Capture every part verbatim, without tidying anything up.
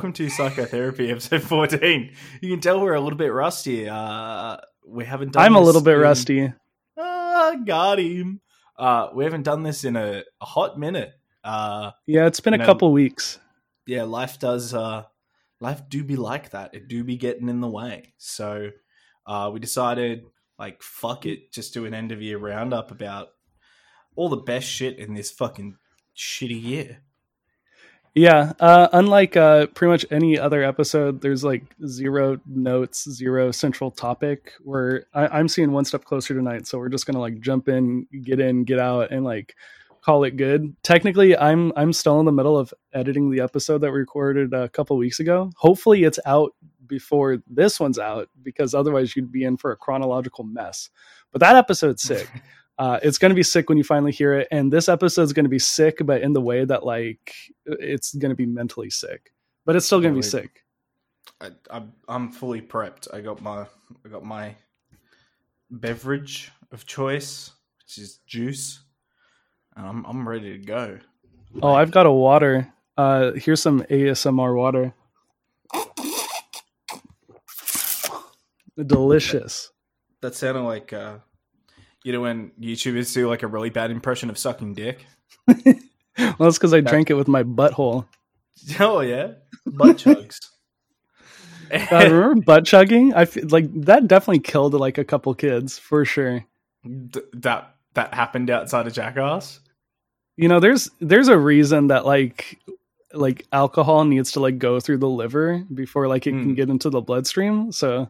welcome to Psychotherapy, episode fourteen. You can tell we're a little bit rusty. Uh, we haven't done I'm this a little bit in... rusty. Ah, got him. Uh, we haven't done this in a, a hot minute. Uh, yeah, it's been a know, couple weeks. Yeah, life does... Uh, life do be like that. It do be getting in the way. So uh, we decided, like, fuck it, just do an end-of-year roundup about all the best shit in this fucking shitty year. Yeah, uh, unlike uh, pretty much any other episode, there's like zero notes, zero central topic. Where I- I'm seeing One Step Closer tonight, so we're just gonna like jump in, get in, get out, and like call it good. Technically, I'm I'm still in the middle of editing the episode that we recorded a couple weeks ago. Hopefully, it's out before this one's out, because otherwise, you'd be in for a chronological mess. But that episode's sick. Uh, it's going to be sick when you finally hear it. And this episode is going to be sick, but in the way that, like, it's going to be mentally sick, but it's still going to be sick. I, I'm, I'm fully prepped. I got my, I got my beverage of choice, which is juice. And I'm, I'm ready to go. Oh, I've got a water. Uh, here's some A S M R water. Delicious. That, that sounded like, uh, you know when YouTubers do like a really bad impression of sucking dick? Well, that's because I drank it with my butthole. Oh yeah, butt chugs. God, remember butt chugging? I feel like that definitely killed like a couple kids for sure. D- that that happened outside of Jackass. You know, there's there's a reason that like like alcohol needs to like go through the liver before like it mm. can get into the bloodstream. So.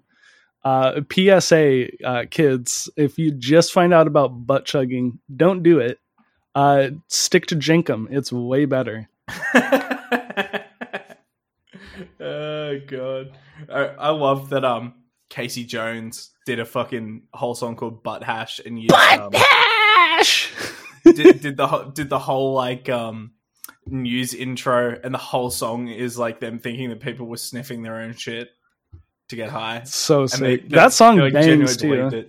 Uh, P S A, uh, kids, if you just find out about butt chugging, don't do it. Uh, stick to Jenkum. It's way better. Oh, God. I, I love that um, Casey Jones did a fucking whole song called Butt Hash. And used, Butt um, Hash! did, did, the, did the whole, like, um, news intro, and the whole song is, like, them thinking that people were sniffing their own shit to get high. So sick. They, they, that song like bangs too.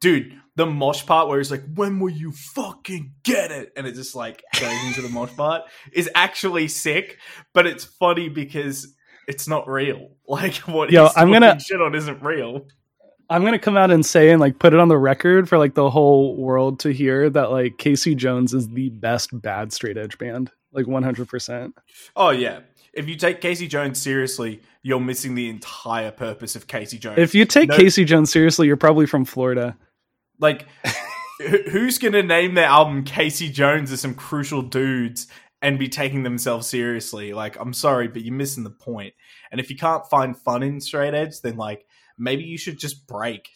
Dude, the mosh part where he's like, when will you fucking get it? And it just like goes into the mosh part is actually sick, but it's funny because it's not real. Like what Yo, he's I'm gonna, shit on isn't real. I'm going to come out and say and like put it on the record for like the whole world to hear that like Casey Jones is the best bad straight edge band. Like one hundred percent. Oh yeah. If you take Casey Jones seriously, you're missing the entire purpose of Casey Jones. If you take no, Casey Jones seriously, you're probably from Florida. Like, who's going to name their album Casey Jones as some crucial dudes and be taking themselves seriously? Like, I'm sorry, but you're missing the point. And if you can't find fun in straight edge, then, like, maybe you should just break.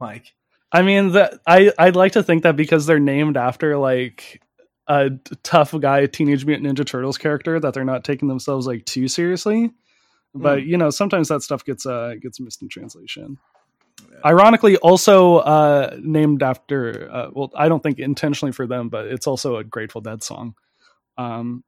Like, I mean, that, I, I'd like to think that because they're named after, like... a tough guy, Teenage Mutant Ninja Turtles character, that they're not taking themselves like too seriously. But mm. you know, sometimes that stuff gets uh gets missed in translation. Yeah. Ironically, also uh named after uh, well, I don't think intentionally for them, but it's also a Grateful Dead song. Um,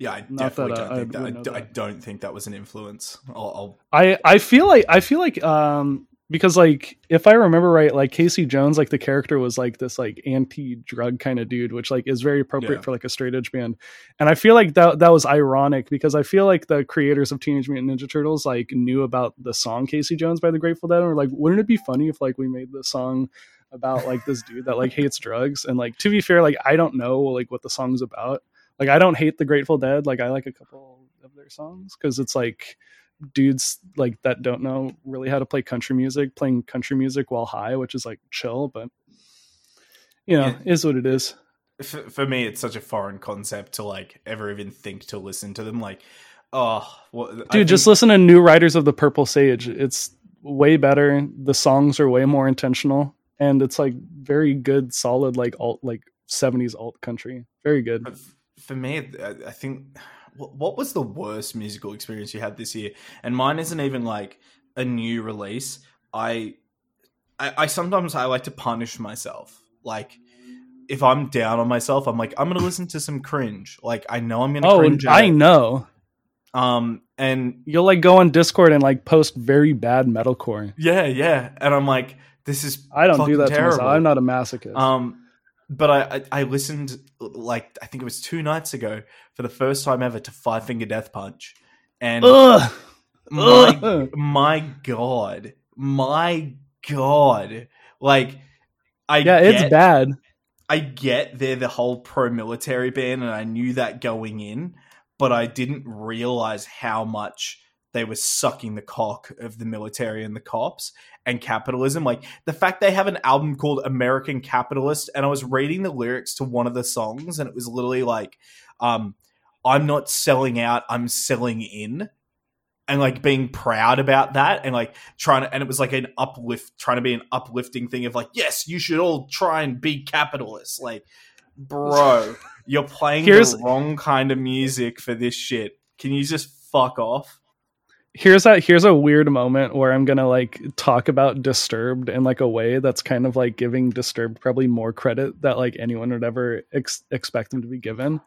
yeah, I definitely that, uh, don't think that. I, d- that. I don't think that was an influence. I'll, I'll... I I feel like I feel like um. Because, like, if I remember right, like, Casey Jones, like, the character was, like, this, like, anti-drug kind of dude, which, like, is very appropriate yeah. for, like, a straight edge band. And I feel like that that was ironic because I feel like the creators of Teenage Mutant Ninja Turtles, like, knew about the song Casey Jones by the Grateful Dead and were like, wouldn't it be funny if, like, we made this song about, like, this dude that, like, hates drugs? And, like, to be fair, like, I don't know, like, what the song's about. Like, I don't hate the Grateful Dead. Like, I like a couple of their songs because it's, like... dudes like that don't know really how to play country music playing country music while high, which is like chill, but you know, yeah. is what it is. For, for me, it's such a foreign concept to like ever even think to listen to them. Like, oh, well, dude, think- just listen to New Riders of the Purple Sage. It's way better. The songs are way more intentional, and it's like very good, solid like alt, like seventies alt country. Very good. For me, I think. What was the worst musical experience you had this year? And mine isn't even like a new release. I, I, I sometimes I like to punish myself. Like if I'm down on myself, I'm like, I'm going to listen to some cringe. Like I know I'm going to oh, cringe. Oh, I know. Um, and you'll like go on Discord and like post very bad metalcore. Yeah. Yeah. And I'm like, this is, I don't do that to myself. I'm not a masochist. Um, But I, I, I listened, like, I think it was two nights ago for the first time ever to Five Finger Death Punch. And Ugh. my Ugh. my God, my God, like I yeah, get, it's bad. I get they're the whole pro-military band, and I knew that going in, but I didn't realize how much they were sucking the cock of the military and the cops and capitalism. Like the fact they have an album called American Capitalist, and I was reading the lyrics to one of the songs, and it was literally like, um, I'm not selling out, I'm selling in, and like being proud about that, and like trying to, and it was like an uplift, trying to be an uplifting thing of like, yes, you should all try and be capitalists. Like, bro, you're playing Here's- the wrong kind of music for this shit. Can you just fuck off? Here's a, here's a weird moment where I'm going to like talk about Disturbed in like a way that's kind of like giving Disturbed probably more credit that like anyone would ever ex- expect them to be given.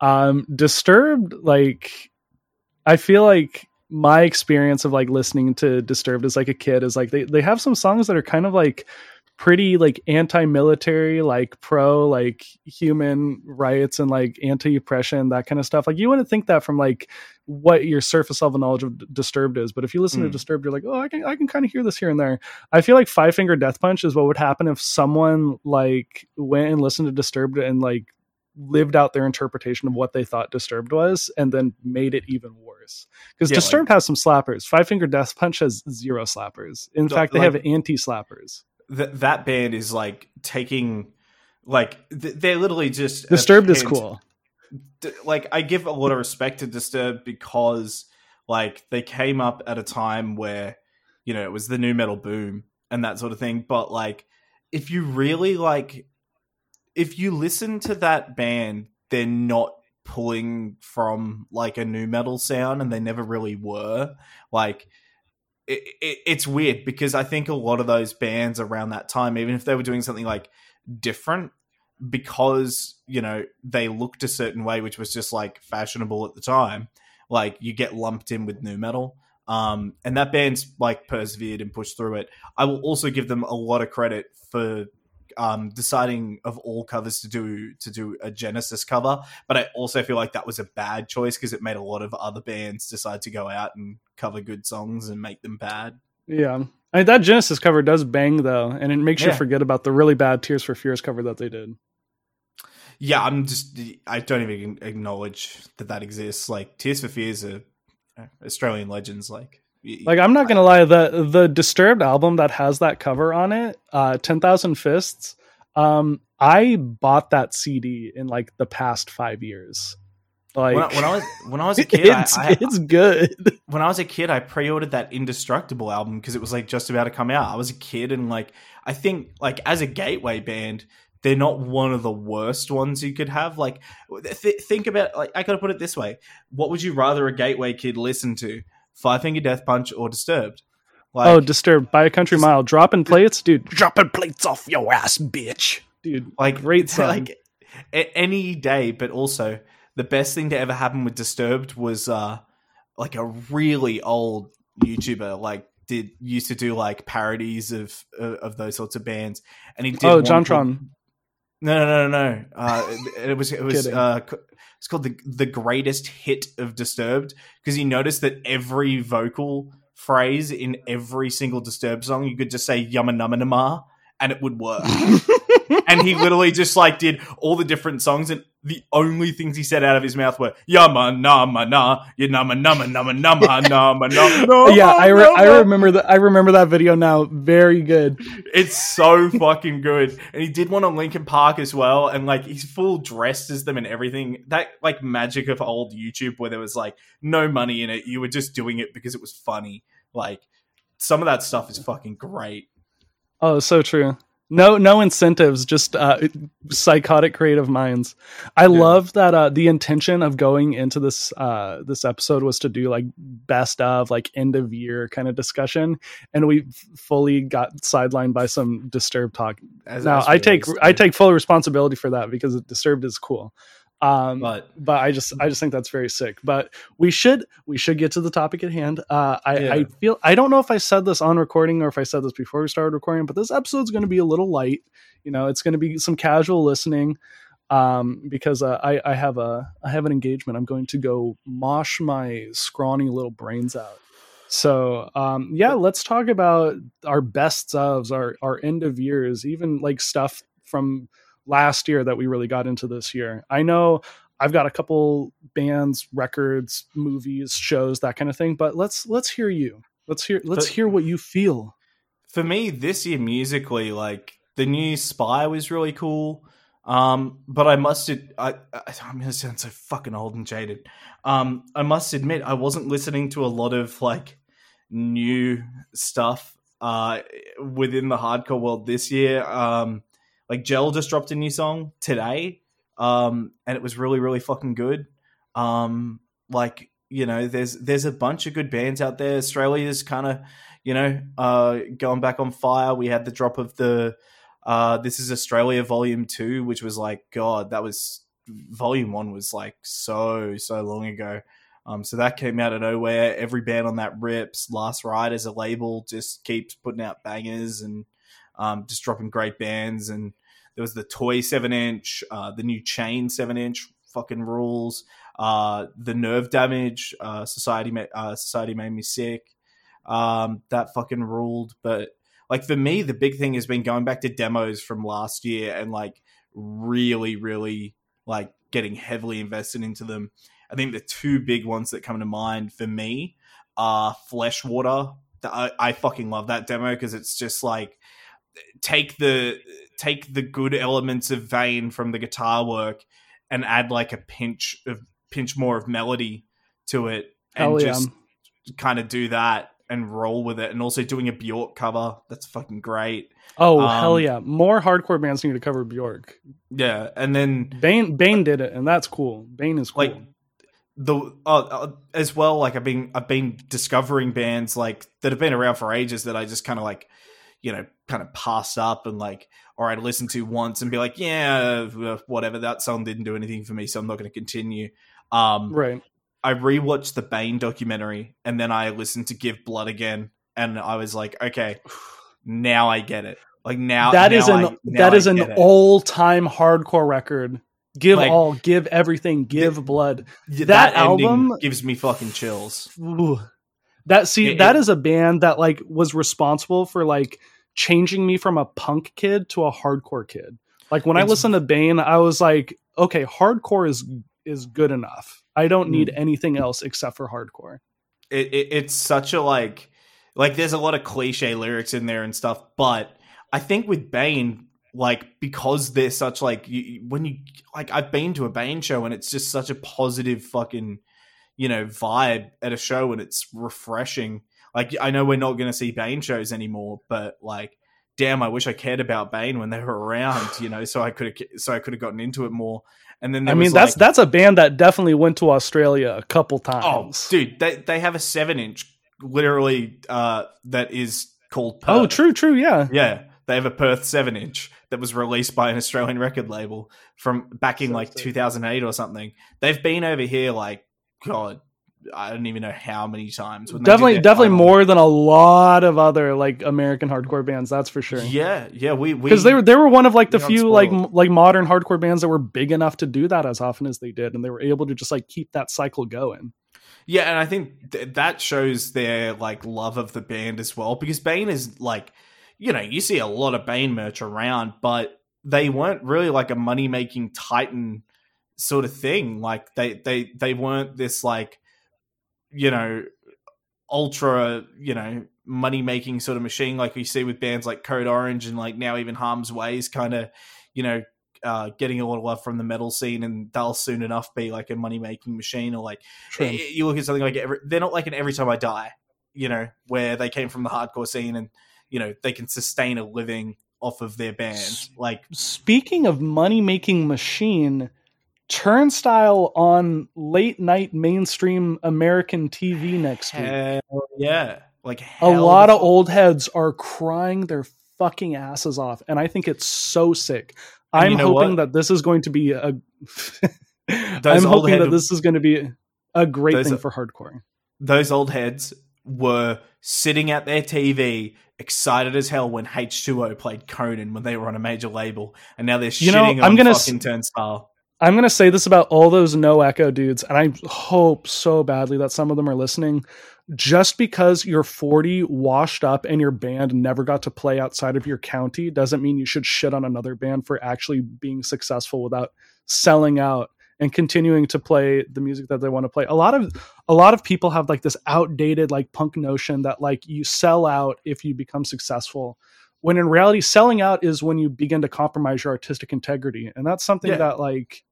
Um, Disturbed, like, I feel like my experience of like listening to Disturbed as like a kid is like they, they have some songs that are kind of like pretty like anti-military, like pro like human rights and like anti-oppression, that kind of stuff. Like you wouldn't think that from like what your surface level knowledge of Disturbed is, but if you listen mm. to Disturbed, you're like, oh, I can I can kind of hear this here and there. I feel like Five Finger Death Punch is what would happen if someone like went and listened to Disturbed and like lived out their interpretation of what they thought Disturbed was and then made it even worse, because yeah, Disturbed like, has some slappers. Five Finger Death Punch has zero slappers. In fact, they like, have anti-slappers. Th- that band is like taking like th- they're literally just Disturbed is cool. D- like I give a lot of respect to Disturbed because like they came up at a time where, you know, it was the new metal boom and that sort of thing. But like if you really like if you listen to that band, they're not pulling from like a new metal sound, and they never really were. Like It, it, it's weird because I think a lot of those bands around that time, even if they were doing something like different, because, you know, they looked a certain way, which was just like fashionable at the time, like you get lumped in with nu metal. Um, and that band's like persevered and pushed through it. I will also give them a lot of credit for um, deciding of all covers to do, to do a Genesis cover. But I also feel like that was a bad choice because it made a lot of other bands decide to go out and cover good songs and make them bad. Yeah. I mean, that Genesis cover does bang though, and it makes yeah. you forget about the really bad Tears for Fears cover that they did. Yeah, I'm just I don't even acknowledge that that exists. Like Tears for Fears are Australian legends. Like Like I'm not gonna lie, the the Disturbed album that has that cover on it, uh, ten thousand Fists. Um, I bought that C D in like the past five years. Like when I, when I was when I was a kid, it's, I, I, it's good. When I was a kid, I pre-ordered that Indestructible album because it was like just about to come out. I was a kid, and like I think like as a gateway band, they're not one of the worst ones you could have. Like th- think about like I gotta put it this way: what would you rather a gateway kid listen to? Five Finger Death Punch or Disturbed? Like, oh, Disturbed by a country mile. Dropping plates, dude. Dropping plates off your ass, bitch, dude. Like great song. Like any day, but also the best thing to ever happen with Disturbed was uh, like a really old YouTuber like did used to do like parodies of of, of those sorts of bands, and he did. Oh, JonTron. No, no, no, no. Uh, it was it was uh, it's called the the greatest hit of Disturbed, because you noticed that every vocal phrase in every single Disturbed song, you could just say yumma numma numma and it would work. And he literally just like did all the different songs, and the only things he said out of his mouth were yumma numma na, you numma numma numma numma numma numma. Yeah, I re- I remember that. I remember that video now. Very good. It's so fucking good. And he did one on Linkin Park as well. And like he's full dressed as them and everything. That like magic of old YouTube where there was like no money in it. You were just doing it because it was funny. Like some of that stuff is fucking great. Oh, so true. No, no incentives, just uh, psychotic creative minds. I yeah. love that uh, the intention of going into this uh, this episode was to do like best of, like end of year kind of discussion, and we fully got sidelined by some Disturbed talk. As now I take I take full responsibility for that because Disturbed is cool, um, but but I just I just think that's very sick. But we should we should get to the topic at hand. Uh, I, yeah. I feel I don't know if I said this on recording or if I said this before we started recording, but this episode's going to be a little light. You know, it's going to be some casual listening. um, because uh, I, I have a I have an engagement. I'm going to go mosh my scrawny little brains out. So um, yeah, let's talk about our best ofs, our our end of years, even like stuff from last year that we really got into this year. I know I've got a couple bands, records, movies, shows, that kind of thing. But let's let's hear you. Let's hear let's but, hear what you feel. For me, this year musically, like the new Spy was really cool. Um, but I must ad- I, I I'm gonna sound so fucking old and jaded. Um, I must admit I wasn't listening to a lot of like new stuff uh, within the hardcore world this year. Um, like Gel just dropped a new song today. Um, and it was really, really fucking good. Um, like, you know, there's, there's a bunch of good bands out there. Australia's kind of, you know, uh, going back on fire. We had the drop of the, uh, This Is Australia Volume two, which was like, God, that was Volume one was like so, so long ago. Um, so that came out of nowhere. Every band on that rips. Last Ride as a label just keeps putting out bangers and, um, just dropping great bands. And there was the Toy seven inch, uh, the new Chain seven inch, fucking rules. Uh, the Nerve Damage, uh, Society ma- uh, Society Made Me Sick, um, that fucking ruled. But like for me, the big thing has been going back to demos from last year and like really, really like getting heavily invested into them. I think the two big ones that come to mind for me are Fleshwater. I, I fucking love that demo because it's just like take the take the good elements of Vane from the guitar work and add like a pinch of pinch more of melody to it and Hell just yeah. kind of do that and roll with it. And also doing a Bjork cover. That's fucking great. Oh, um, hell yeah. More hardcore bands need to cover Bjork. Yeah. And then Bane, Bane uh, did it. And that's cool. Bane is cool. Like the, uh, uh, as well, like I've been, I've been discovering bands like that have been around for ages that I just kind of like, you know, kind of passed up and like, or I'd listen to once and be like, yeah, whatever, that song didn't do anything for me. So I'm not going to continue. Um, right. I rewatched the Bane documentary and then I listened to Give Blood again. And I was like, okay, now I get it. Like now that now is an, I, that is an all time hardcore record. Give like, all, give everything, give the, blood. That, that album gives me fucking chills. Ooh, that see, it, that it, is a band that like was responsible for like changing me from a punk kid to a hardcore kid. Like when I listened to Bane, I was like, okay, hardcore is, is good enough. I don't need anything else except for hardcore. It, it, it's such a like, like there's a lot of cliche lyrics in there and stuff, but I think with Bane, like because they're such like you, when you like I've been to a Bane show and it's just such a positive fucking, you know, vibe at a show and it's refreshing. Like I know we're not going to see Bane shows anymore, but like damn, I wish I cared about Bane when they were around, you know, so I could have so I could have gotten into it more. And then I mean, that's like, that's a band that definitely went to Australia a couple times. Oh, dude, they they have a seven inch, literally, uh, that is called Perth. Oh, true, true, yeah, yeah. They have a Perth seven inch that was released by an Australian record label from back in so like two thousand eight or something. They've been over here like God. I don't even know how many times. When definitely, definitely final. more than a lot of other like American hardcore bands. That's for sure. Yeah, yeah, we because we, they were they were one of like the few like m- like modern hardcore bands that were big enough to do that as often as they did, and they were able to just like keep that cycle going. Yeah, and I think th- that shows their like love of the band as well, because Bane is like, you know, you see a lot of Bane merch around, but they weren't really like a money making titan sort of thing. Like they they they weren't this like, you know, ultra, you know, money making sort of machine like we see with bands like Code Orange and like now even Harm's Ways kind of, you know, uh, getting a lot of love from the metal scene, and they'll soon enough be like a money making machine. Or like you look at something like every, they're not like an Every Time I Die, you know, where they came from the hardcore scene and, you know, they can sustain a living off of their band. Like speaking of money making machine, Turnstile on late night mainstream American T V next week. Hell yeah. Like hell a lot of old heads are crying their fucking asses off, and I think it's so sick. And I'm you know hoping what? that this is going to be a I'm hoping head, that this is going to be a great those, thing for hardcore. Those old heads were sitting at their T V, excited as hell when H two O played Conan when they were on a major label, and now they're you shitting know, I'm on gonna fucking s- Turnstile. I'm going to say this about all those No Echo dudes, and I hope so badly that some of them are listening. Just because you're forty, washed up, and your band never got to play outside of your county doesn't mean you should shit on another band for actually being successful without selling out and continuing to play the music that they want to play. A lot of a lot of people have like this outdated like punk notion that like you sell out if you become successful, when in reality, selling out is when you begin to compromise your artistic integrity. And that's something yeah. that like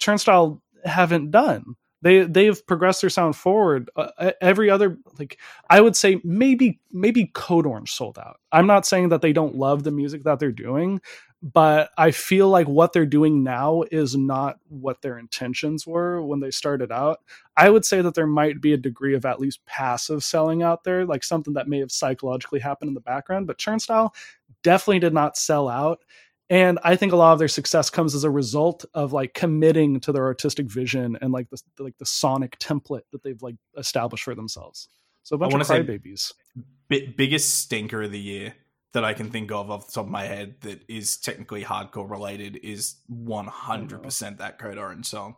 Turnstile haven't done. They, they've progressed their sound forward. Uh, every other, like I would say maybe, maybe Code Orange sold out. I'm not saying that they don't love the music that they're doing, but I feel like what they're doing now is not what their intentions were when they started out. I would say that there might be a degree of at least passive selling out there, like something that may have psychologically happened in the background, but Turnstile definitely did not sell out. And I think a lot of their success comes as a result of like committing to their artistic vision and like the, like the sonic template that they've like established for themselves. So a bunch of crybabies. B- biggest stinker of the year that I can think of off the top of my head that is technically hardcore related is one hundred percent that Code Orange song.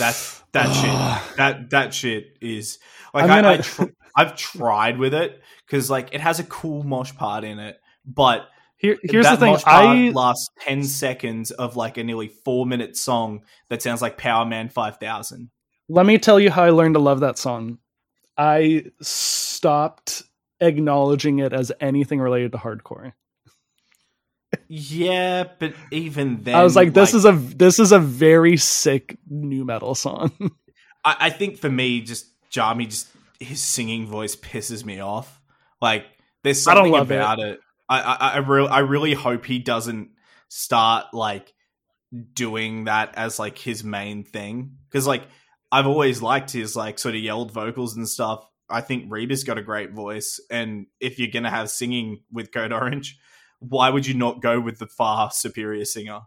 That's that shit. That that shit is like gonna... I, I tr- I've tried with it because like it has a cool mosh part in it, but here here's that the thing. Mosh part I last ten seconds of like a nearly four minute song that sounds like Power Man five thousand. Let me tell you how I learned to love that song. I stopped acknowledging it as anything related to hardcore. Yeah, but even then I was like, this like, is a this is a very sick nu metal song. I, I think for me, just Jami, just his singing voice pisses me off. Like there's something I don't love about it. it. I I, I, re- I really hope he doesn't start like doing that as like his main thing, because like I've always liked his like sort of yelled vocals and stuff. I think Reba's got a great voice, and if you're going to have singing with Code Orange, why would you not go with the far superior singer?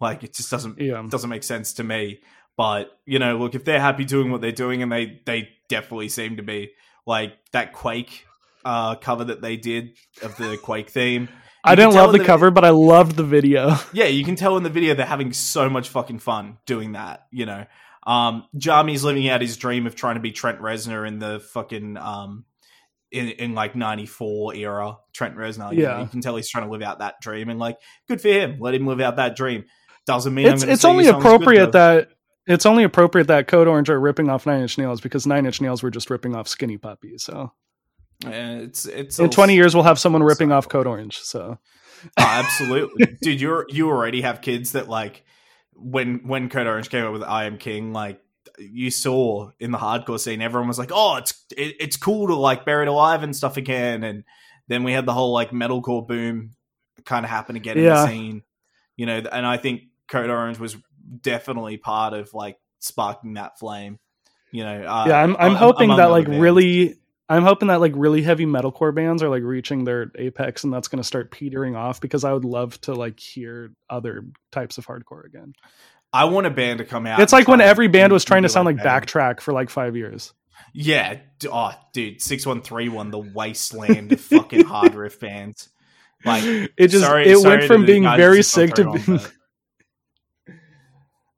Like, it just doesn't yeah. doesn't make sense to me. But, you know, look, if they're happy doing what they're doing, and they, they definitely seem to be, like, that Quake uh, cover that they did of the Quake theme. I didn't love the, the cover, but I loved the video. Yeah, you can tell in the video they're having so much fucking fun doing that, you know. Um, Jami's living out his dream of trying to be Trent Reznor in the fucking um, in in like ninety-four era Trent Reznor. You yeah, know, you can tell he's trying to live out that dream, and like, good for him. Let him live out that dream. Doesn't mean it's, I'm it's only appropriate that it's only appropriate that Code Orange are ripping off Nine Inch Nails, because Nine Inch Nails were just ripping off Skinny Puppy. So uh, it's it's in twenty years we'll have someone ripping so off Code Orange. So oh, absolutely, dude, you're you already have kids that like. When when Code Orange came up with I Am King, like you saw in the hardcore scene, everyone was like, "Oh, it's it, it's cool to like Buried Alive and stuff again." And then we had the whole like metalcore boom kind of happen again yeah. in the scene, you know. And I think Code Orange was definitely part of like sparking that flame, you know. Uh, yeah, I'm I'm hoping that like bands. really. I'm hoping that like really heavy metalcore bands are like reaching their apex, and that's going to start petering off, because I would love to like hear other types of hardcore again. I want a band to come out. It's like when every band was trying to sound like Backtrack for like five years. Yeah. Oh, dude. six one three one, the wasteland of fucking hard riff bands. Like it just, sorry, it sorry went from being very sick to being.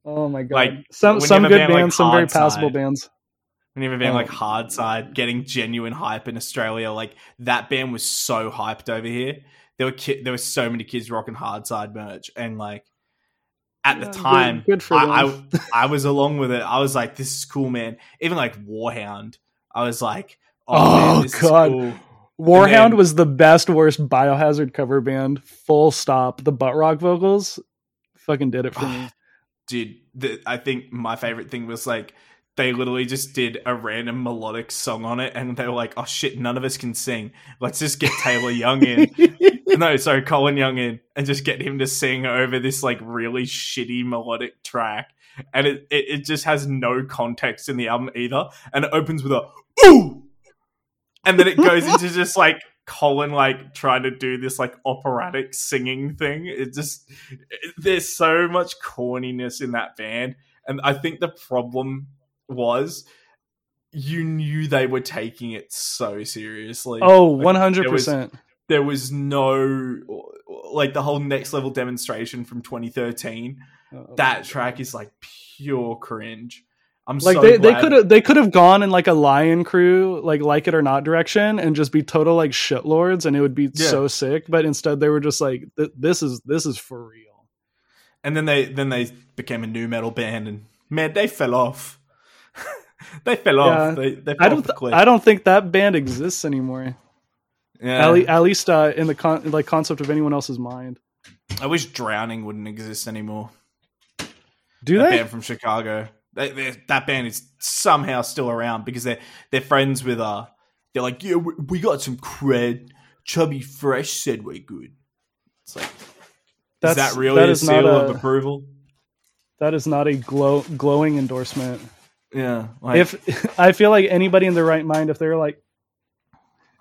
Oh my God. Like, some, some good band, bands, like some very passable bands. And even being oh. like Hardside, getting genuine hype in Australia, like that band was so hyped over here. There were ki- there were so many kids rocking Hardside merch, and like at yeah, the time, good, good for I, them. I I was along with it. I was like, "This is cool, man." Even like Warhound, I was like, "Oh, oh man, this God." is cool. Warhound then, was the best, worst Biohazard cover band. Full stop. The butt rock vocals fucking did it for me, dude. The, I think my favorite thing was like. They literally just did a random melodic song on it, and they were like, "Oh shit, none of us can sing. Let's just get Taylor Young in." No, sorry, Colin Young in, and just get him to sing over this like really shitty melodic track. And it, it, it just has no context in the album either. And it opens with a "ooh," and then it goes into just like Colin like trying to do this like operatic singing thing. It just it, there's so much corniness in that band, and I think the problem was you knew they were taking it so seriously. Oh, one hundred percent. Like, there was, there was no, like, the whole Next Level demonstration from twenty thirteen. Oh, that track is like pure cringe. I'm like, so they, glad. they could have they could have gone in like a Lion Crew, like Like It or Not direction, and just be total like shitlords, and it would be yeah. so sick. But instead, they were just like, this is this is for real. And then they then they became a nu metal band, and man, they fell off. they fell yeah. off. They, they fell I don't off the cliff. I don't think that band exists anymore. Yeah. At, le- at least uh, in the con- like concept of anyone else's mind. I wish Drowning wouldn't exist anymore. Do that they? Band from Chicago. They, they, that band is somehow still around because they're they're friends with uh they're like, yeah, we, we got some cred. Chubby Fresh said we're good. It's like, that's, is that really that is a seal a, of approval? That is not a glow, glowing endorsement. Yeah, like, if I feel like anybody in their right mind, if they're like,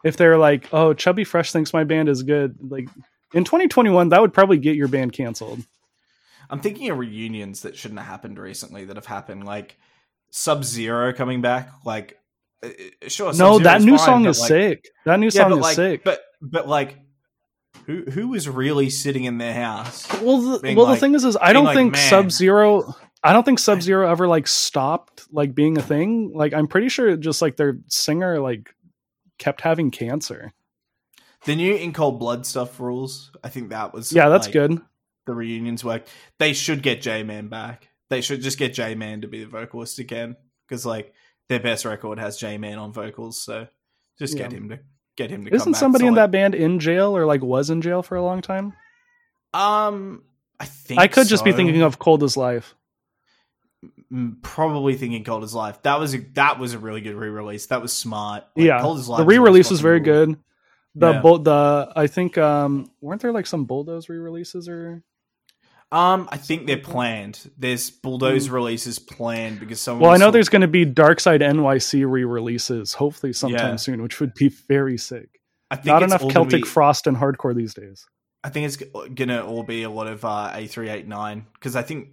if they're like, oh, Chubby Fresh thinks my band is good, like in twenty twenty-one, that would probably get your band canceled. I'm thinking of reunions that shouldn't have happened recently that have happened, like Sub-Zero coming back. Like, sure, Sub-Zero's no, that new fine, song is like, sick. That new yeah, song is like, sick. But but like, who who is really sitting in their house? Well, the, well, like, the thing is, is I don't like, think man. Sub-Zero. I don't think Sub-Zero ever like stopped like being a thing. Like, I'm pretty sure just like their singer like kept having cancer. The new In Cold Blood stuff rules. I think that was yeah, that's like, good. The reunions work. They should get J-Man back. They should just get J-Man to be the vocalist again, because like their best record has J-Man on vocals. So just yeah. get him to get him to. Isn't come back somebody in that band in jail or like was in jail for a long time? Um, I think I could so. just be thinking of Cold as Life. Probably thinking Cold as Life. That was a, that was a really good re-release. That was smart. Like, yeah, Cold as Life. The re-release was, was very cool. good. The yeah. bull, the I think um weren't there like some Bulldoze re-releases or. Um, I think they're planned. There's Bulldoze mm. releases planned because someone. Well, I know still- there's going to be Darkside N Y C re-releases, hopefully sometime yeah. soon, which would be very sick. I think not enough Celtic be- Frost and hardcore these days. I think it's gonna all be a lot of uh, A three eighty-nine, because I think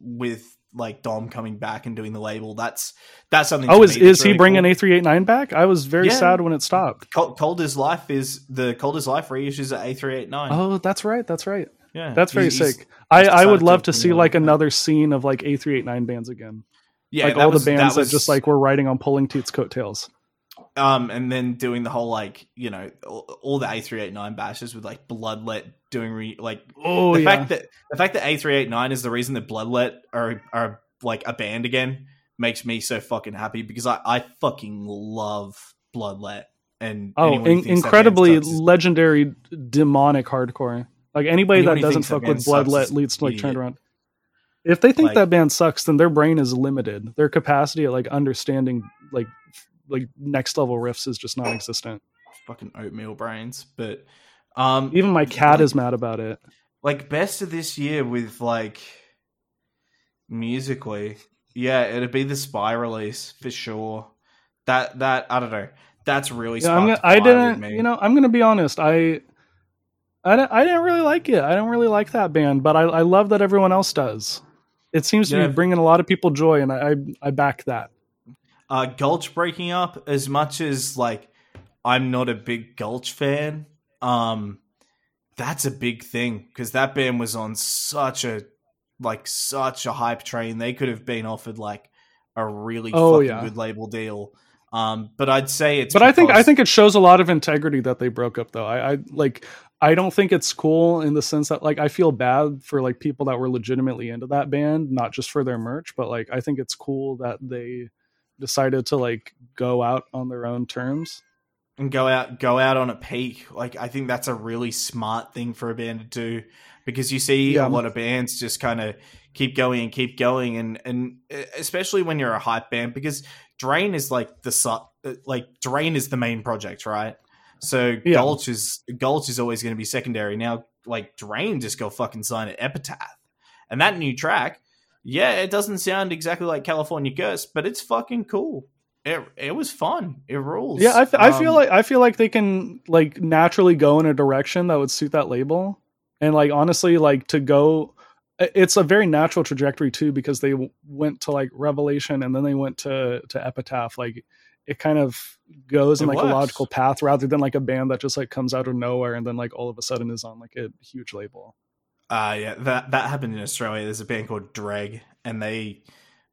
with like Dom coming back and doing the label, that's that's something. Oh, is is really he bringing cool. A three eighty-nine back? I was very yeah. sad when it stopped. Cold, Cold as Life is the Cold as Life reissues at A three eighty-nine. Oh, that's right. That's right. Yeah, that's very he's, sick. He's I, I would love to, to see like that. Another scene of like A three eighty-nine bands again. Yeah, like all was, the bands that, was, that just like were riding on Pulling Teeth's coattails. Um, and then doing the whole like, you know, all the A three eighty-nine bashes with like Bloodlet doing re- like oh the yeah. fact that the fact that A three eighty-nine is the reason that Bloodlet are are like a band again makes me so fucking happy, because I, I fucking love Bloodlet and oh in- incredibly legendary demonic hardcore. Like, anybody that doesn't fuck with Bloodlet leads to, like, turn around. If they think that band sucks, then their brain is limited. Their capacity at, like, understanding, like, like next level riffs is just non-existent. Fucking oatmeal brains. But um, even my cat is mad about it. Like, best of this year with, like, musically, yeah, it'd be the Spy release for sure. That, that I don't know. That's really sparked fire with me. You know, I'm going to be honest. I... I didn't really like it. I don't really like that band, but I, I love that everyone else does. It seems to yeah. be bringing a lot of people joy, and I, I, I back that. Uh, Gulch breaking up, as much as like I'm not a big Gulch fan, um, that's a big thing, because that band was on such a like such a hype train. They could have been offered like a really oh, fucking yeah. good label deal. Um, but I'd say it's. But I think I think it shows a lot of integrity that they broke up, though. I, I like. I don't think it's cool in the sense that like I feel bad for like people that were legitimately into that band, not just for their merch, but like I think it's cool that they decided to like go out on their own terms and go out go out on a peak. Like, I think that's a really smart thing for a band to do, because you see yeah. a lot of bands just kind of keep going and keep going, and and especially when you're a hype band, because Drain is like the su- like Drain is the main project, right? So yeah. Gulch is Gulch is always going to be secondary. Now, like, Drain just go fucking sign at Epitaph, and that new track, yeah, it doesn't sound exactly like California Curse, but it's fucking cool. It it was fun. It rules. Yeah, I, f- um, I feel like I feel like they can like naturally go in a direction that would suit that label, and like honestly, like to go It's a very natural trajectory too, because they went to like Revelation and then they went to, to Epitaph. Like it kind of goes in it like was. a logical path rather than like a band that just like comes out of nowhere and then like all of a sudden is on like a huge label. Uh, yeah, that, that happened in Australia. There's a band called Drag and they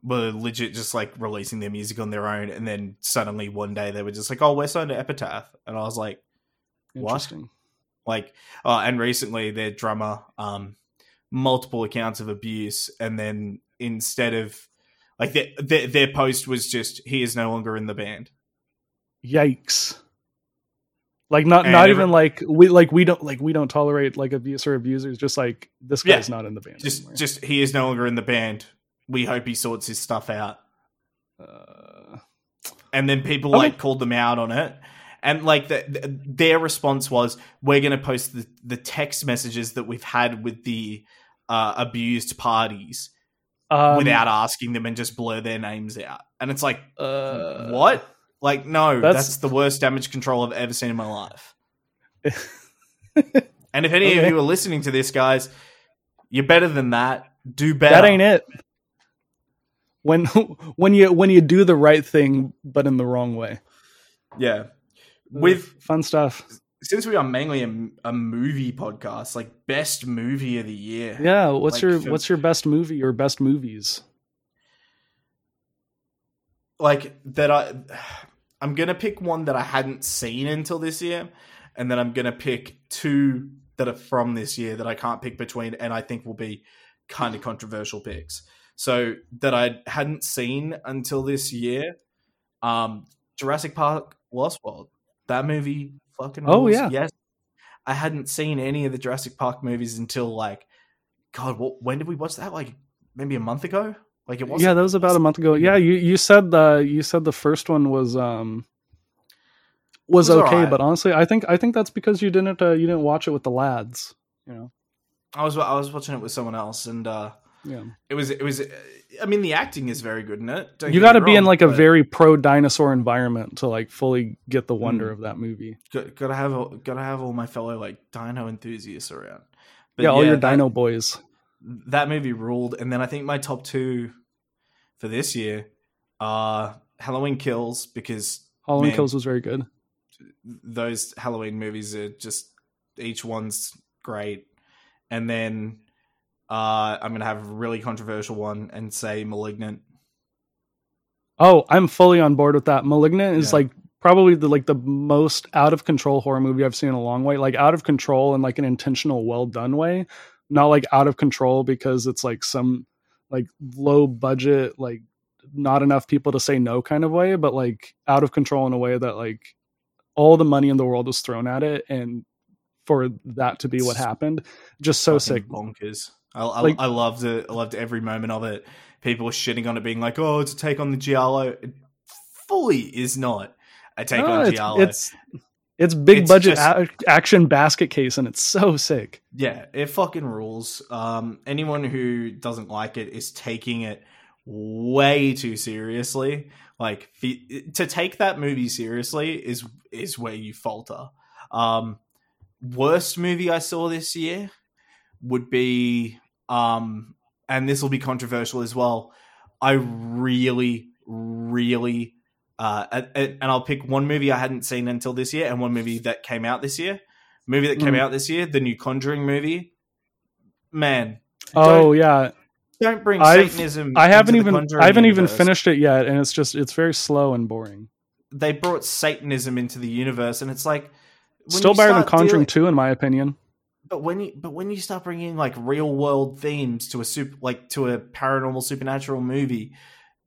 were legit just like releasing their music on their own. And then suddenly one day they were just like, oh, we're signed to Epitaph. And I was like, what? Like, uh, and recently their drummer, um, multiple accounts of abuse, and then instead of like their, their their post was just, he is no longer in the band. Yikes. Like not and not every, even like we like we don't like we don't tolerate like abuse or abusers, just like this guy's yeah, not in the band just anymore. Just he is no longer in the band, we hope he sorts his stuff out. Uh, and then people like okay. called them out on it. And like the, the, their response was, we're going to post the, the text messages that we've had with the uh, abused parties um, without asking them and just blur their names out. And it's like, uh, what? Like, no, that's, that's the worst damage control I've ever seen in my life. And if any okay. of you are listening to this, guys, you're better than that. Do better. That ain't it. When when you when you do the right thing, but in the wrong way. Yeah. With fun stuff. Since we are mainly a, a movie podcast, like best movie of the year. Yeah, what's like your for, what's your best movie or best movies? Like that I I'm going to pick one that I hadn't seen until this year, and then I'm going to pick two that are from this year that I can't pick between and I think will be kind of controversial picks. So that I hadn't seen until this year, um Jurassic Park Lost World. That movie fucking rules. Oh, yeah. Yes. I hadn't seen any of the Jurassic Park movies until like, God, what, when did we watch that? Like maybe a month ago? Like it wasn't. Yeah, that was about a month ago. Yeah, you, you said the you said the first one was um was, was okay, right. But honestly, I think I think that's because you didn't uh, you didn't watch it with the lads, you know. I was I was watching it with someone else and uh yeah. It was it was I mean the acting is very good in it. Don't you got to be in like but... a very pro dinosaur environment to like fully get the wonder mm. of that movie. Got, got to have all, got to have all my fellow like dino enthusiasts around. But yeah, all yeah, your that, dino boys. That movie ruled. And then I think my top two for this year are Halloween Kills because Halloween man, Kills was very good. Those Halloween movies are just each one's great. And then Uh, I'm going to have a really controversial one and say Malignant. Oh, I'm fully on board with that. Malignant is yeah. like probably the, like the most out of control horror movie I've seen in a long way, like out of control in like an intentional, well done way, not like out of control because it's like some like low budget, like not enough people to say no kind of way, but like out of control in a way that like all the money in the world was thrown at it. And for that to be it's what happened, just so sick. Bonkers. I, I, like, I loved it. I loved every moment of it. People shitting on it being like, oh, it's a take on the Giallo. It fully is not a take no, on it's, Giallo. It's, it's big it's budget just, a- action basket case, and it's so sick. Yeah, it fucking rules. Um, anyone who doesn't like it is taking it way too seriously. Like, to take that movie seriously is, is where you falter. Um, worst movie I saw this year would be... Um, and this will be controversial as well. I really, really, uh, and, and I'll pick one movie I hadn't seen until this year and one movie that came out this year. Movie that came mm. out this year, the new Conjuring movie. Man. Oh, yeah. Don't bring I've, Satanism. I haven't into the even, I haven't universe. even finished it yet. And it's just, it's very slow and boring. They brought Satanism into the universe and it's like, still better than Conjuring two, in my opinion. But when you but when you start bringing like real world themes to a super like to a paranormal supernatural movie,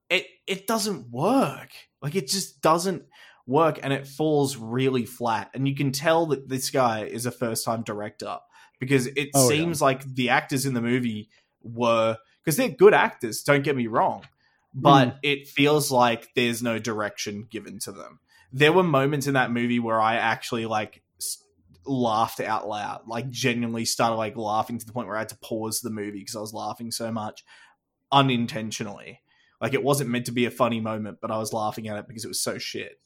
it it doesn't work. Like it just doesn't work, and it falls really flat. And you can tell that this guy is a first time director because it oh, seems yeah. like the actors in the movie were because they're good actors. Don't get me wrong, but mm. it feels like there's no direction given to them. There were moments in that movie where I actually like. laughed out loud, like genuinely started like laughing to the point where I had to pause the movie because I was laughing so much unintentionally. Like it wasn't meant to be a funny moment, but I was laughing at it because it was so shit.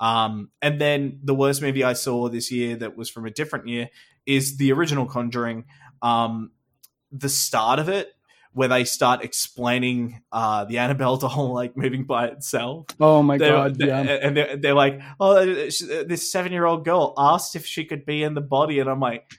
Um, and then the worst movie I saw this year that was from a different year is the original Conjuring. Um, the start of it where they start explaining uh, the Annabelle doll, like, moving by itself. Oh, my they're, God, they're, yeah. And they're, they're like, oh, this seven-year-old girl asked if she could be in the body. And I'm like,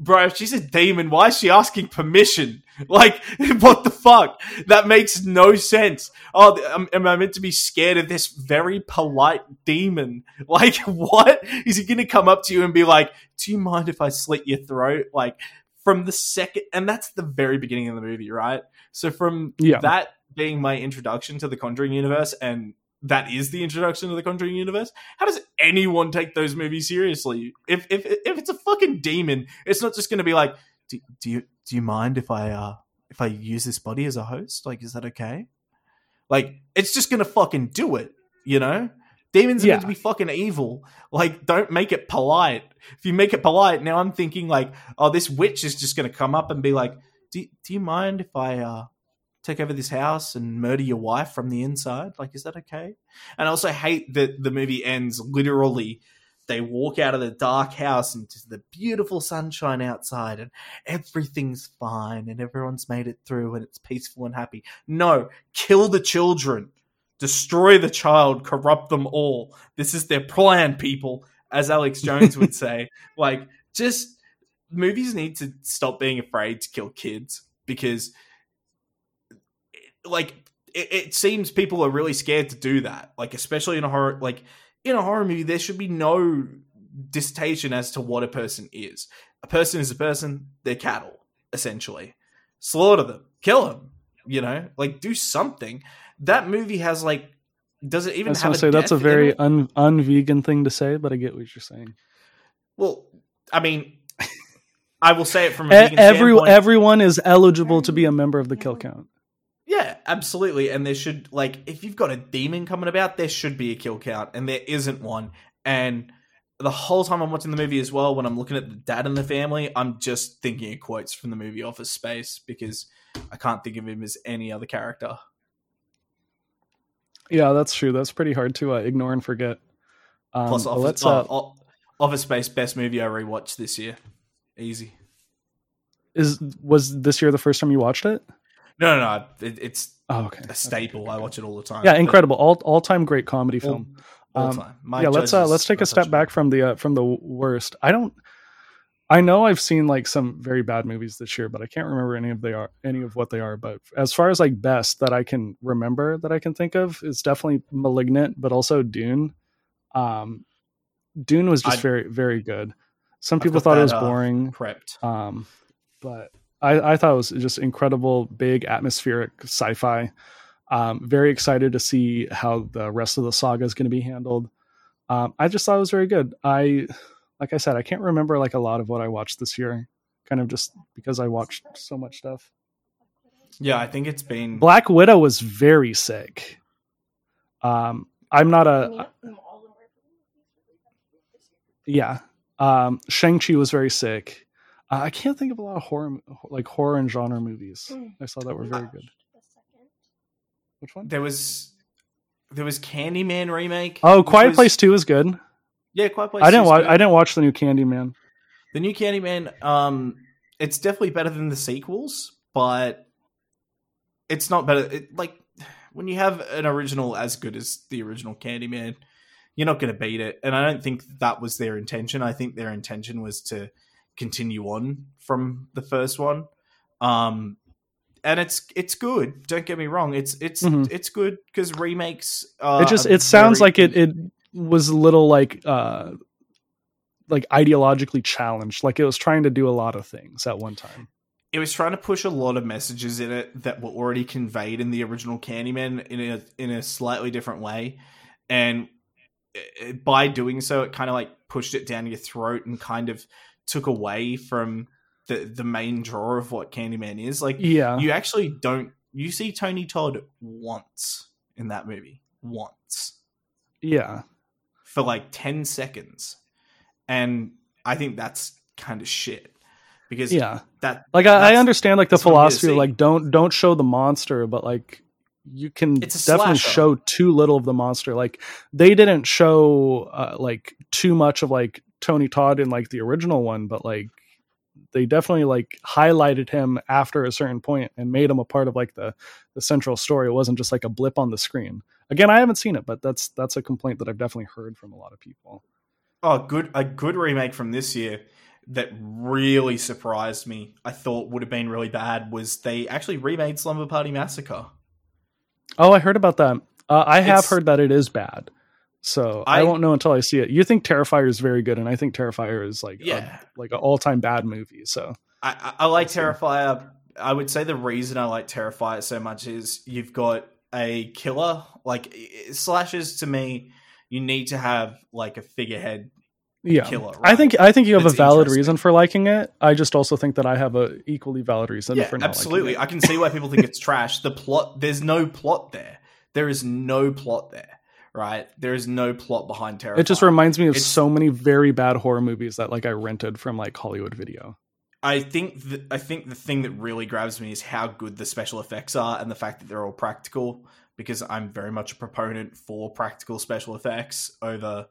bro, if she's a demon, why is she asking permission? Like, what the fuck? That makes no sense. Oh, am, am I meant to be scared of this very polite demon? Like, what? Is he going to come up to you and be like, do you mind if I slit your throat? Like, from the second, and that's the very beginning of the movie, right? So from yeah. that being my introduction to the Conjuring universe, and that is the introduction to the Conjuring universe, how does anyone take those movies seriously? If if if it's a fucking demon, it's not just going to be like, do, do you do you mind if I uh if I use this body as a host? Like, is that okay? Like, it's just going to fucking do it, you know? Demons are yeah. meant to be fucking evil. Like, don't make it polite. If you make it polite, now I'm thinking like, oh, this witch is just going to come up and be like, do, do you mind if I uh, take over this house and murder your wife from the inside? Like, is that okay? And I also hate that the movie ends literally. They walk out of the dark house into the beautiful sunshine outside and everything's fine and everyone's made it through and it's peaceful and happy. No, kill the children. Destroy the child, corrupt them all. This is their plan, people, as Alex Jones would say. Like, just movies need to stop being afraid to kill kids because, like, it, it seems people are really scared to do that. Like, especially in a horror, like in a horror movie, there should be no distinction as to what a person is. A person is a person. They're cattle, essentially. Slaughter them, kill them. You know, like, do something. That movie has, like, does it even I was have gonna a say, that's a very un, un-vegan thing to say, but I get what you're saying. Well, I mean, I will say it from a vegan Every, standpoint. Everyone is eligible to be a member of the kill count. Yeah, absolutely. And there should, like, if you've got a demon coming about, there should be a kill count, and there isn't one. And the whole time I'm watching the movie as well, when I'm looking at the dad and the family, I'm just thinking of quotes from the movie Office Space because I can't think of him as any other character. Yeah, that's true. That's pretty hard to uh, ignore and forget. Um, Plus, Office, uh, oh, Office Space, best movie I rewatched this year. Easy. Is was this year the first time you watched it? No, no, no. It, it's oh, okay. a staple. Okay. I watch it all the time. Yeah, incredible. All all time great comedy all, film. All um, time. My yeah, let's uh, let's take a step back from the uh, from the worst. I don't. I know I've seen like some very bad movies this year, but I can't remember any of they are any of what they are. But as far as like best that I can remember that I can think of, it's definitely Malignant, but also Dune. Um, Dune was just I, very, very good. Some I've people thought that, it was boring, uh, prepped. Um, but I, I thought it was just incredible, big atmospheric sci-fi. Um, very excited to see how the rest of the saga is going to be handled. Um, I just thought it was very good. I. Like I said, I can't remember like a lot of what I watched this year, kind of just because I watched so much stuff. Yeah, I think it's been... Black Widow was very sick. Um, I'm not a... Yeah. Um, Shang-Chi was very sick. Uh, I can't think of a lot of horror, like horror and genre movies I saw that were very good. Which one? There was there was Candyman remake. Oh, Quiet was... Place two is good. Yeah, Quiet Place. I didn't watch. I didn't watch the new Candyman. The new Candyman, um, it's definitely better than the sequels, but it's not better. It, like when you have an original as good as the original Candyman, you're not going to beat it. And I don't think that was their intention. I think their intention was to continue on from the first one. Um, and it's it's good. Don't get me wrong. It's it's mm-hmm. it's good because remakes. Uh, it just it sounds like it. it was a little like uh like ideologically challenged. Like it was trying to do a lot of things at one time. It was trying to push a lot of messages in it that were already conveyed in the original Candyman in a in a slightly different way, and it, by doing so it kind of like pushed it down your throat and kind of took away from the the main draw of what Candyman is. Like yeah. you actually don't you see Tony Todd once in that movie. Once. Yeah. For like ten seconds. And I think that's kind of shit because yeah, that like I, I understand like the philosophy of like don't don't show the monster, but like you can definitely show too little of the monster. Like they didn't show uh, like too much of like Tony Todd in like the original one, but like they definitely like highlighted him after a certain point and made him a part of like the, the central story. It wasn't just like a blip on the screen. Again, I haven't seen it, but that's that's a complaint that I've definitely heard from a lot of people. Oh, good a good remake from this year that really surprised me, I thought would have been really bad, was they actually remade Slumber Party Massacre. Oh, I heard about that. Uh, I have it's, heard that it is bad. So I, I won't know until I see it. You think Terrifier is very good, and I think Terrifier is like yeah. a, like an all-time bad movie. So I, I like so. Terrifier. I would say the reason I like Terrifier so much is you've got a killer. Like slashers, to me, you need to have like a figurehead yeah. killer. Right? I think I think you have That's a valid reason for liking it. I just also think that I have an equally valid reason yeah, for not absolutely. liking it. I can see why people think it's trash. The plot, there's no plot there. There is no plot there. Right, there is no plot behind Terrifier. It just reminds me of it's, so many very bad horror movies that like I rented from like Hollywood Video. I think the, I think the thing that really grabs me is how good the special effects are and the fact that they're all practical, because I'm very much a proponent for practical special effects over,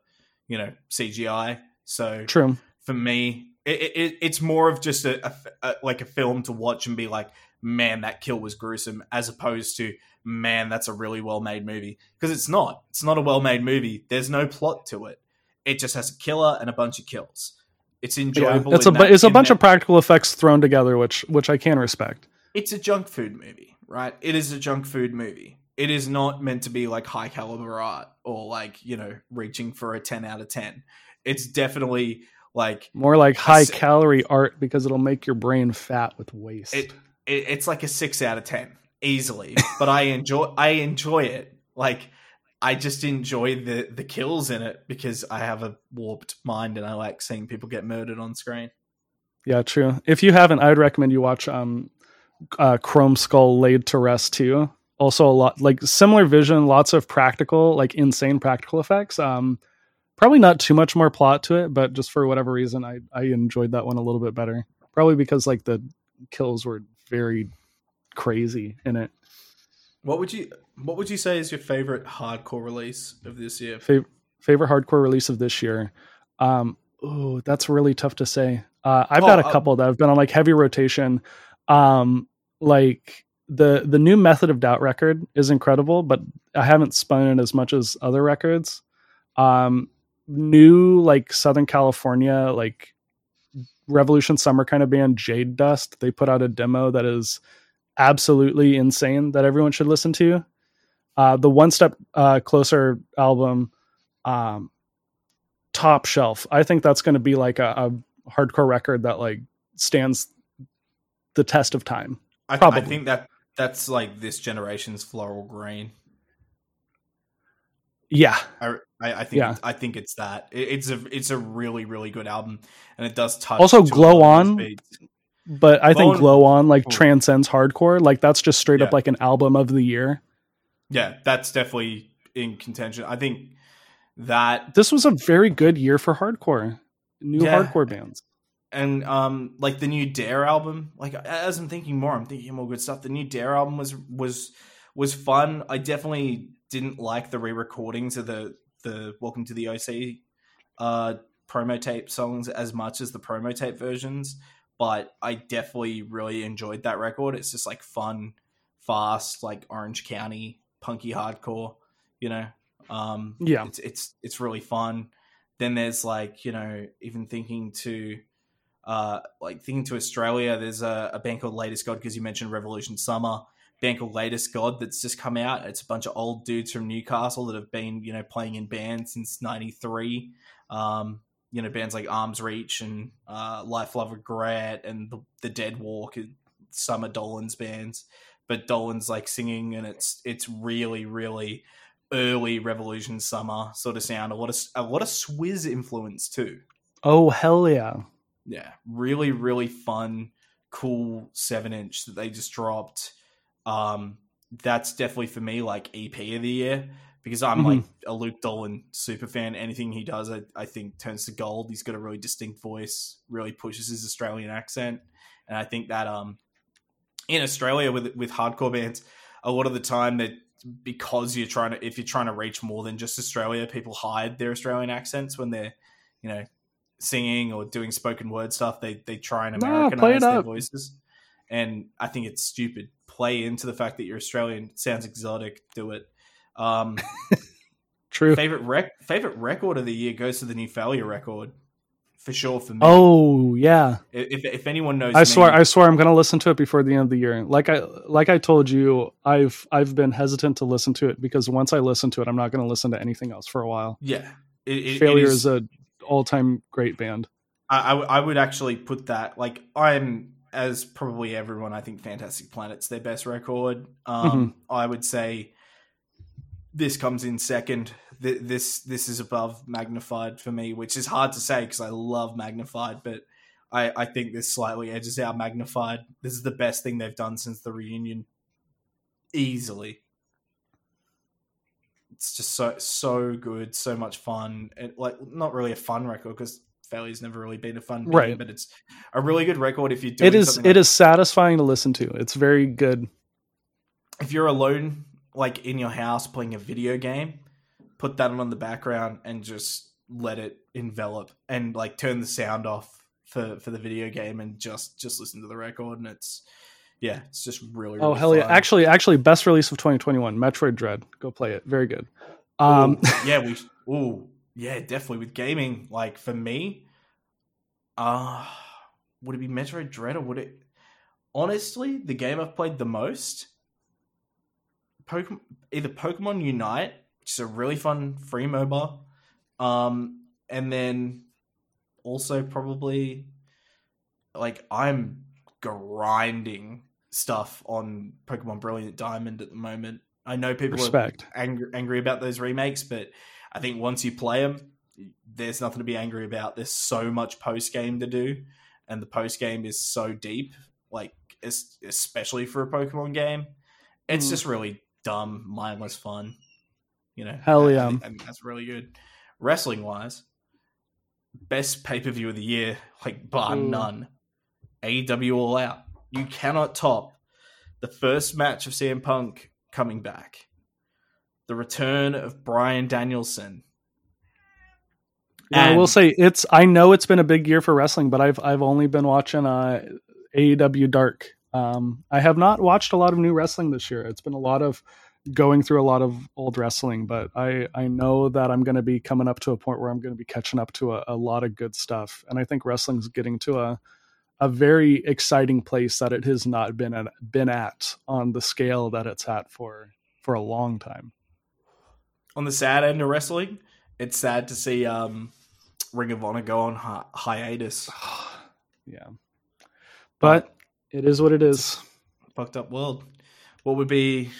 you know, C G I. So true. For me, it, it, it's more of just a, a, a like a film to watch and be like, man, that kill was gruesome, as opposed to, man, that's a really well-made movie. Because it's not. It's not a well-made movie. There's no plot to it. It just has a killer and a bunch of kills. It's enjoyable. Yeah, it's a, that, it's a bunch that. of practical effects thrown together, which which I can respect. It's a junk food movie, right? It is a junk food movie. It is not meant to be like high-caliber art or like, you know, reaching for a ten out of ten. It's definitely like... More like high-calorie art, because it'll make your brain fat with waste. It, It's like a six out of ten easily, but I enjoy I enjoy it. Like I just enjoy the, the kills in it because I have a warped mind and I like seeing people get murdered on screen. Yeah, true. If you haven't, I'd recommend you watch um, uh, Chrome Skull Laid to Rest too. Also a lot like similar vision, lots of practical, like insane practical effects. Um, probably not too much more plot to it, but just for whatever reason, I I enjoyed that one a little bit better. Probably because like the kills were very crazy in it. What would you what would you say is your favorite hardcore release of this year? Fav- favorite hardcore release of this year? Um, oh, that's really tough to say. Uh, I've oh, got a couple uh, that have been on like heavy rotation. Um, like the the new Method of Doubt record is incredible, but I haven't spun it as much as other records. Um, new like Southern California like Revolution Summer kind of band Jade Dust, they put out a demo that is absolutely insane that everyone should listen to. Uh the One Step uh Closer album, um Top Shelf, I think that's going to be like a, a hardcore record that like stands the test of time. I, th- I think that that's like this generation's Floral Green. Yeah, I, I think yeah. I think it's that it, it's a it's a really really good album, and it does touch. Also, Glow On, but I Glow think on, Glow On like oh. transcends hardcore. Like that's just straight yeah. up like an album of the year. Yeah, that's definitely in contention. I think that this was a very good year for hardcore, new yeah. hardcore bands, and um like the new Dare album. Like as I'm thinking more, I'm thinking more good stuff. The new Dare album was was was fun. I definitely. Didn't like the re-recordings of the, the Welcome to the O C uh, promo tape songs as much as the promo tape versions, but I definitely really enjoyed that record. It's just like fun, fast, like Orange County, punky hardcore, you know? Um, yeah. It's, it's, it's really fun. Then there's like, you know, even thinking to uh, like thinking to Australia, there's a, a band called Latest God, because you mentioned Revolution Summer. Band called Latest God that's just come out. It's a bunch of old dudes from Newcastle that have been, you know, playing in bands since ninety-three. Um, you know, bands like Arms Reach and uh, Life, Love, Regret and the, the Dead Walk, some of Dolan's bands. But Dolan's like singing, and it's it's really, really early Revolution Summer sort of sound. A lot of a lot of Swizz influence too. Oh hell yeah. Yeah. Really, really fun, cool seven inch that they just dropped. Um, that's definitely for me like E P of the year, because I'm mm-hmm. like a Luke Dolan super fan. Anything he does, I, I think turns to gold. He's got a really distinct voice, really pushes his Australian accent. And I think that, um, in Australia with, with hardcore bands, a lot of the time that because you're trying to, if you're trying to reach more than just Australia, people hide their Australian accents when they're, you know, singing or doing spoken word stuff, they they try and Americanize nah, their up. voices. And I think it's stupid. Play into the fact that you're Australian. It sounds exotic. Do it. Um, True. Favorite rec- favorite record of the year goes to the New Failure record. For sure, for me. Oh yeah. If if anyone knows, I me, swear, I swear, I'm going to listen to it before the end of the year. Like I like I told you, I've I've been hesitant to listen to it because once I listen to it, I'm not going to listen to anything else for a while. Yeah, it, it, Failure it is, is a all-time great band. I, I I would actually put that like I'm as probably everyone. I think Fantastic Planet's their best record. Um, mm-hmm. I would say this comes in second. This this is above Magnified for me, which is hard to say because I love Magnified, but I, I think this slightly edges out Magnified. This is the best thing they've done since the reunion, easily. It's just so so good, so much fun. And like, not really a fun record because Failure's never really been a fun band, right. But it's a really good record if you do. It is it like- is satisfying to listen to. It's very good. If you're alone, like in your house playing a video game, put that on the background and just let it envelop and like turn the sound off for, for the video game and just, just listen to the record. And it's, yeah, it's just really, really Oh, hell fun. Yeah. Actually, actually best release of twenty twenty-one, Metroid Dread. Go play it. Very good. Um, ooh, yeah, we, ooh, yeah, definitely with gaming. Like for me, uh, would it be Metroid Dread or would it, honestly, the game I've played the most, Pokemon, either Pokemon Unite, which is a really fun free MOBA. Um, and then also probably like I'm grinding stuff on Pokemon Brilliant Diamond at the moment. I know people Respect. are angry, angry about those remakes, but I think once you play them, there's nothing to be angry about. There's so much post game to do. And the post game is so deep, like especially for a Pokemon game. It's mm. just really dumb, mindless fun. You know, hell yeah. I think, I think that's really good. Wrestling wise, best pay-per-view of the year, like bar Ooh. none. A E W All Out. You cannot top the first match of C M Punk coming back. The return of Bryan Danielson. Yeah, and I will say it's I know it's been a big year for wrestling, but I've I've only been watching uh, A E W Dark. Um, I have not watched a lot of new wrestling this year. It's been a lot of going through a lot of old wrestling, but I, I know that I'm going to be coming up to a point where I'm going to be catching up to a, a lot of good stuff. And I think wrestling's getting to a, a very exciting place that it has not been at, been at on the scale that it's at for, for a long time. On the sad end of wrestling, it's sad to see um, Ring of Honor go on hi- hiatus. Yeah. But it is what it is. Fucked up world. What would be...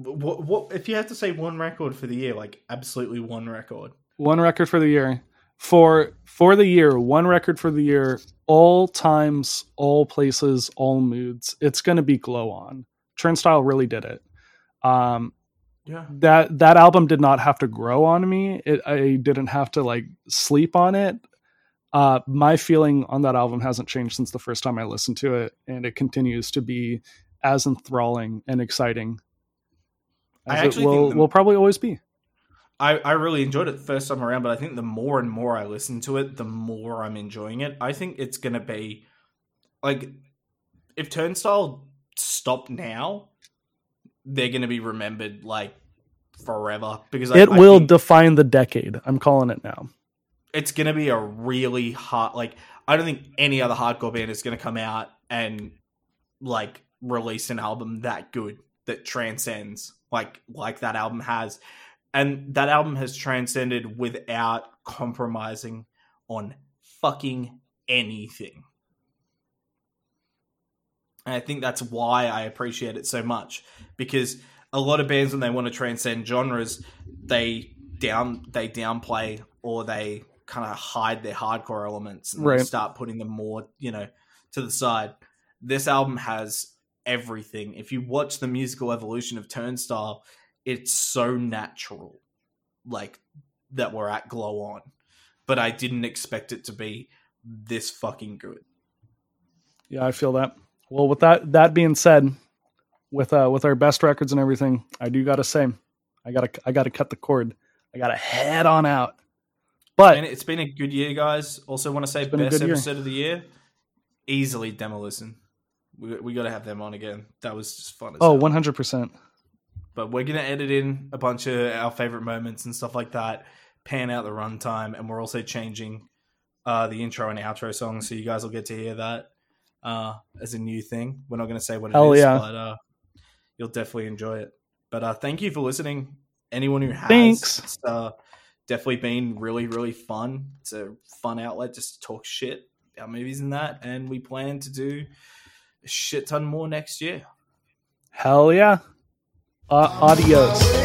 What, what if you have to say one record for the year? Like absolutely one record. One record for the year. For for the year, one record for the year. All times, all places, all moods. It's going to be Glow On. Turnstile really did it. Um, yeah. That that album did not have to grow on me. It, I didn't have to like sleep on it. Uh, my feeling on that album hasn't changed since the first time I listened to it, and it continues to be as enthralling and exciting. As I actually it will, think the, will probably always be. I, I really enjoyed it the first time around, but I think the more and more I listen to it, the more I'm enjoying it. I think it's going to be, like, if Turnstile stopped now, they're going to be remembered, like, forever. Because It I, I will define the decade. I'm calling it now. It's going to be a really hard, like, I don't think any other hardcore band is going to come out and, like, release an album that good, that transcends. Like like that album has, and that album has transcended without compromising on fucking anything. And I think that's why I appreciate it so much, because a lot of bands when they want to transcend genres, they down they downplay or they kind of hide their hardcore elements and right. start putting them more, you know, to the side. This album has everything. If you watch the musical evolution of Turnstile, it's so natural, like, that we're at Glow On. But I didn't expect it to be this fucking good. Yeah, I feel that. Well, with that that being said, with uh with our best records and everything, I do gotta say, I gotta I gotta cut the cord. I gotta head on out. But and it's been a good year, guys. Also want to say best episode year. of the year. Easily Demolition. We we got to have them on again. That was just fun as Oh, hell. one hundred percent. But we're going to edit in a bunch of our favorite moments and stuff like that. Pan out the runtime. And we're also changing uh, the intro and outro song. So you guys will get to hear that uh, as a new thing. We're not going to say what it hell is. Yeah. But uh, you'll definitely enjoy it. But uh, thank you for listening. Anyone who has. Thanks. It's, uh, definitely been really, really fun. It's a fun outlet just to talk shit about movies and that. And we plan to do a shit ton more next year. Hell yeah. Uh, adios.